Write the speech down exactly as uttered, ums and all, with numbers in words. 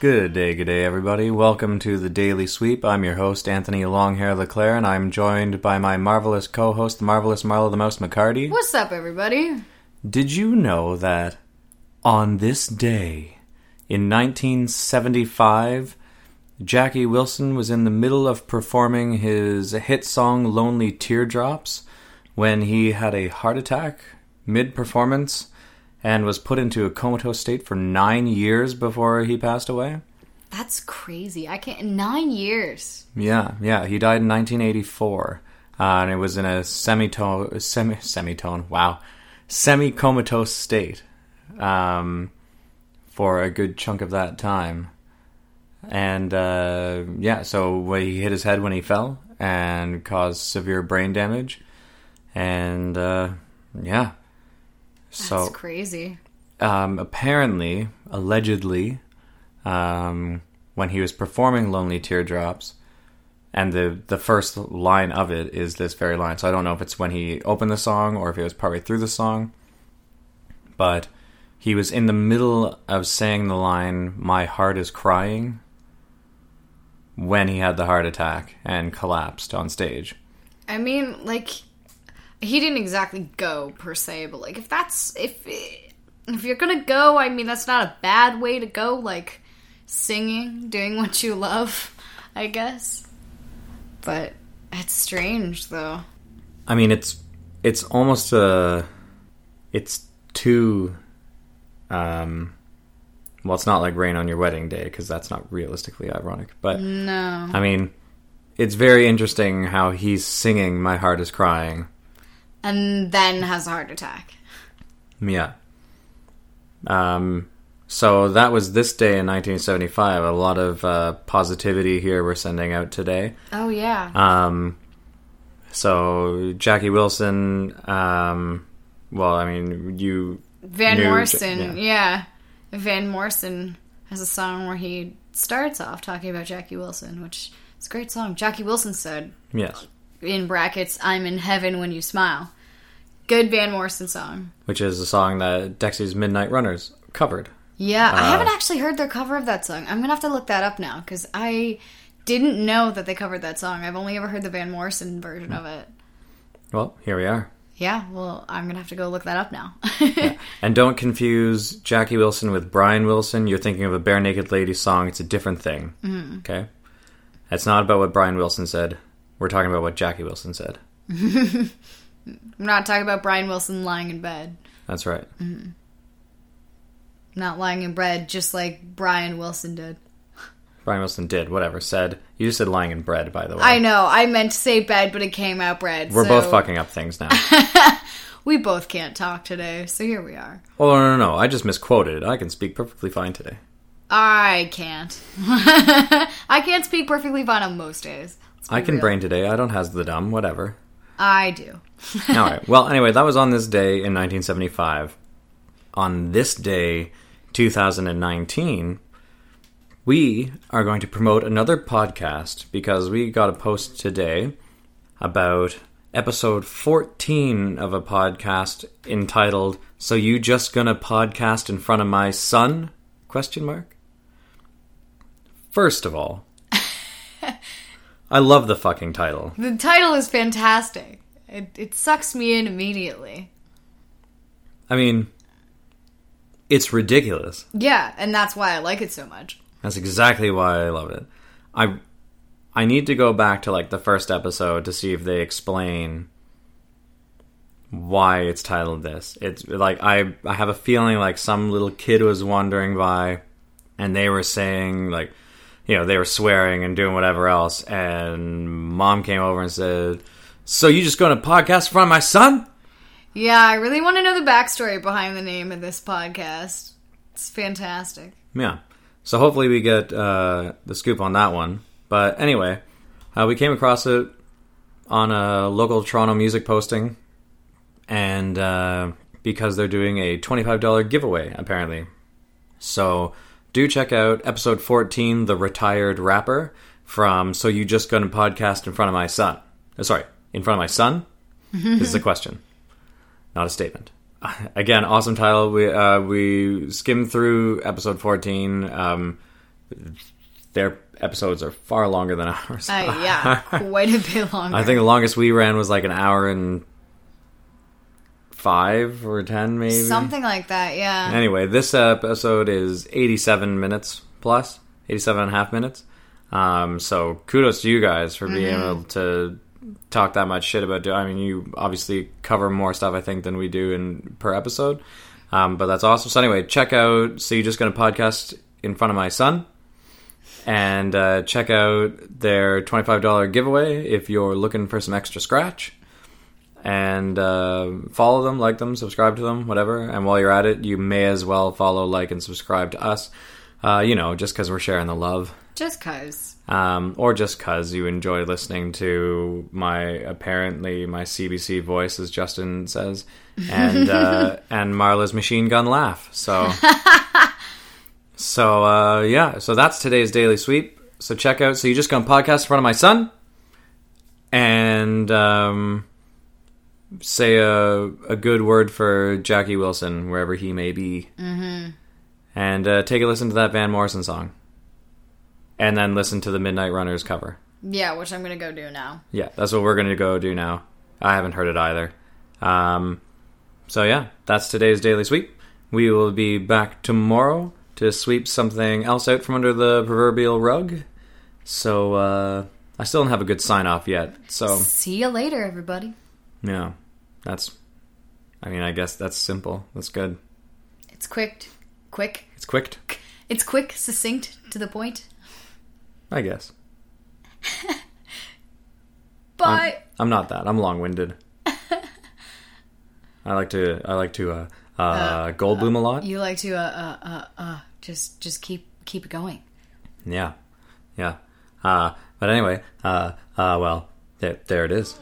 Good day, good day, everybody. Welcome to The Daily Sweep. I'm your host, Anthony Longhair LeClaire, and I'm joined by my marvelous co-host, the marvelous Marlo the Mouse McCarty. What's up, everybody? Did you know that on this day, in nineteen seventy-five, Jackie Wilson was in the middle of performing his hit song, Lonely Teardrops, when he had a heart attack mid-performance and was put into a comatose state for nine years before he passed away? That's crazy. I can't... Nine years. Yeah, yeah. He died in nineteen eighty-four. Uh, and it was in a semitone... Semi, semitone. Wow. Semi-comatose state. Um, for a good chunk of that time. And, uh... Yeah, so he hit his head when he fell and caused severe brain damage. And, uh... Yeah. So, that's crazy. Um, apparently, allegedly, um, when he was performing Lonely Teardrops, and the, the first line of it is this very line, so I don't know if it's when he opened the song or if it was partway through the song, but he was in the middle of saying the line, "My heart is crying," when he had the heart attack and collapsed on stage. I mean, like... He didn't exactly go, per se, but, like, if that's, if if you're gonna go, I mean, that's not a bad way to go, like, singing, doing what you love, I guess. But it's strange, though. I mean, it's, it's almost a, it's too, um, well, it's not like Rain on Your Wedding Day, because that's not realistically ironic, but. No. I mean, it's very interesting how he's singing "My Heart is Crying," and then has a heart attack. Yeah. Um, so that was this day in nineteen seventy-five. A lot of uh, positivity here we're sending out today. Oh, yeah. Um, so Jackie Wilson, um, well, I mean, you... Van Morrison, ja- yeah. yeah. Van Morrison has a song where he starts off talking about Jackie Wilson, which is a great song. Jackie Wilson said... Yes. In brackets, "I'm in heaven when you smile." Good Van Morrison song. Which is a song that Dexy's Midnight Runners covered. Yeah, uh, I haven't actually heard their cover of that song. I'm going to have to look that up now, because I didn't know that they covered that song. I've only ever heard the Van Morrison version of it. Well, here we are. Yeah, well, I'm going to have to go look that up now. Yeah. And don't confuse Jackie Wilson with Brian Wilson. You're thinking of a Bare Naked Ladies song. It's a different thing. Mm-hmm. Okay? It's not about what Brian Wilson said. We're talking about what Jackie Wilson said. I'm not talking about Brian Wilson lying in bed. That's right. Mm-hmm. Not lying in bed, just like Brian Wilson did. Brian Wilson did, whatever, said. You just said lying in bread, by the way. I know. I meant to say bed, but it came out bread. We're so... both fucking up things now. We both can't talk today, so here we are. Oh, no, no, no. I just misquoted. I can speak perfectly fine today. I can't. I can't speak perfectly fine on most days. I can real. brain today. I don't has the dumb. Whatever. I do. All right. Well, anyway, that was on this day in nineteen seventy-five. On this day, two thousand nineteen, we are going to promote another podcast because we got a post today about episode fourteen of a podcast entitled "So You Just Gonna Podcast In Front of My Son?" Question mark. First of all... I love the fucking title. The title is fantastic. It, it sucks me in immediately. I mean, it's ridiculous. Yeah, and that's why I like it so much. That's exactly why I love it. I I need to go back to, like, the first episode to see if they explain why it's titled this. It's, like, I, I have a feeling like some little kid was wandering by, and they were saying, like... You know, they were swearing and doing whatever else, and Mom came over and said, "So you just going to podcast in front of my son?" Yeah, I really want to know the backstory behind the name of this podcast. It's fantastic. Yeah. So hopefully we get uh, the scoop on that one. But anyway, uh, we came across it on a local Toronto music posting, and uh, because they're doing a twenty-five dollars giveaway, apparently. So... do check out episode fourteen, "The Retired Rapper," from "So You Just Gonna Podcast in Front of My Son." Oh, sorry, in front of my son? This is a question, not a statement. Again, awesome title. We uh, we skimmed through episode fourteen. Um, their episodes are far longer than ours. Uh, yeah, quite a bit longer. I think the longest we ran was like an hour and five or ten, maybe. Something like that, yeah. Anyway, this episode is eighty-seven minutes plus, eighty-seven and a half minutes. Um, so kudos to you guys for being mm-hmm. able to talk that much shit about... I mean, you obviously cover more stuff, I think, than we do in per episode. Um, but that's awesome. So anyway, check out So You Just Gonna Podcast In Front of My Son. And uh, check out their twenty-five dollars giveaway if you're looking for some extra scratch. And uh, follow them, like them, subscribe to them, whatever. And while you're at it, you may as well follow, like, and subscribe to us. Uh, you know, just because we're sharing the love. Just because. Um, or just because you enjoy listening to my, apparently, my C B C voice, as Justin says. And, uh, and Marla's machine gun laugh. So... So, uh, yeah. So that's today's Daily Sweep. So check out So You Just Gonna Podcast In Front of My Son. And um, say a, a good word for Jackie Wilson, wherever he may be. Mm-hmm. And uh, take a listen to that Van Morrison song. And then listen to the Midnight Runners cover. Yeah, which I'm going to go do now. Yeah, that's what we're going to go do now. I haven't heard it either. Um, so, yeah. That's today's Daily Sweep. We will be back tomorrow to sweep something else out from under the proverbial rug. So, uh... I still don't have a good sign-off yet, so... See you later, everybody. Yeah. That's... I mean, I guess that's simple. That's good. It's quick. Quick. It's quick. It's quick, succinct, to the point. I guess. Bye! I'm, I'm not that. I'm long-winded. I like to... I like to, uh... Uh, uh Goldblum uh, a lot. You like to, uh, uh, uh... uh Just just keep keep it going. Yeah. Yeah. Uh, but anyway, uh, uh, well, there, there it is.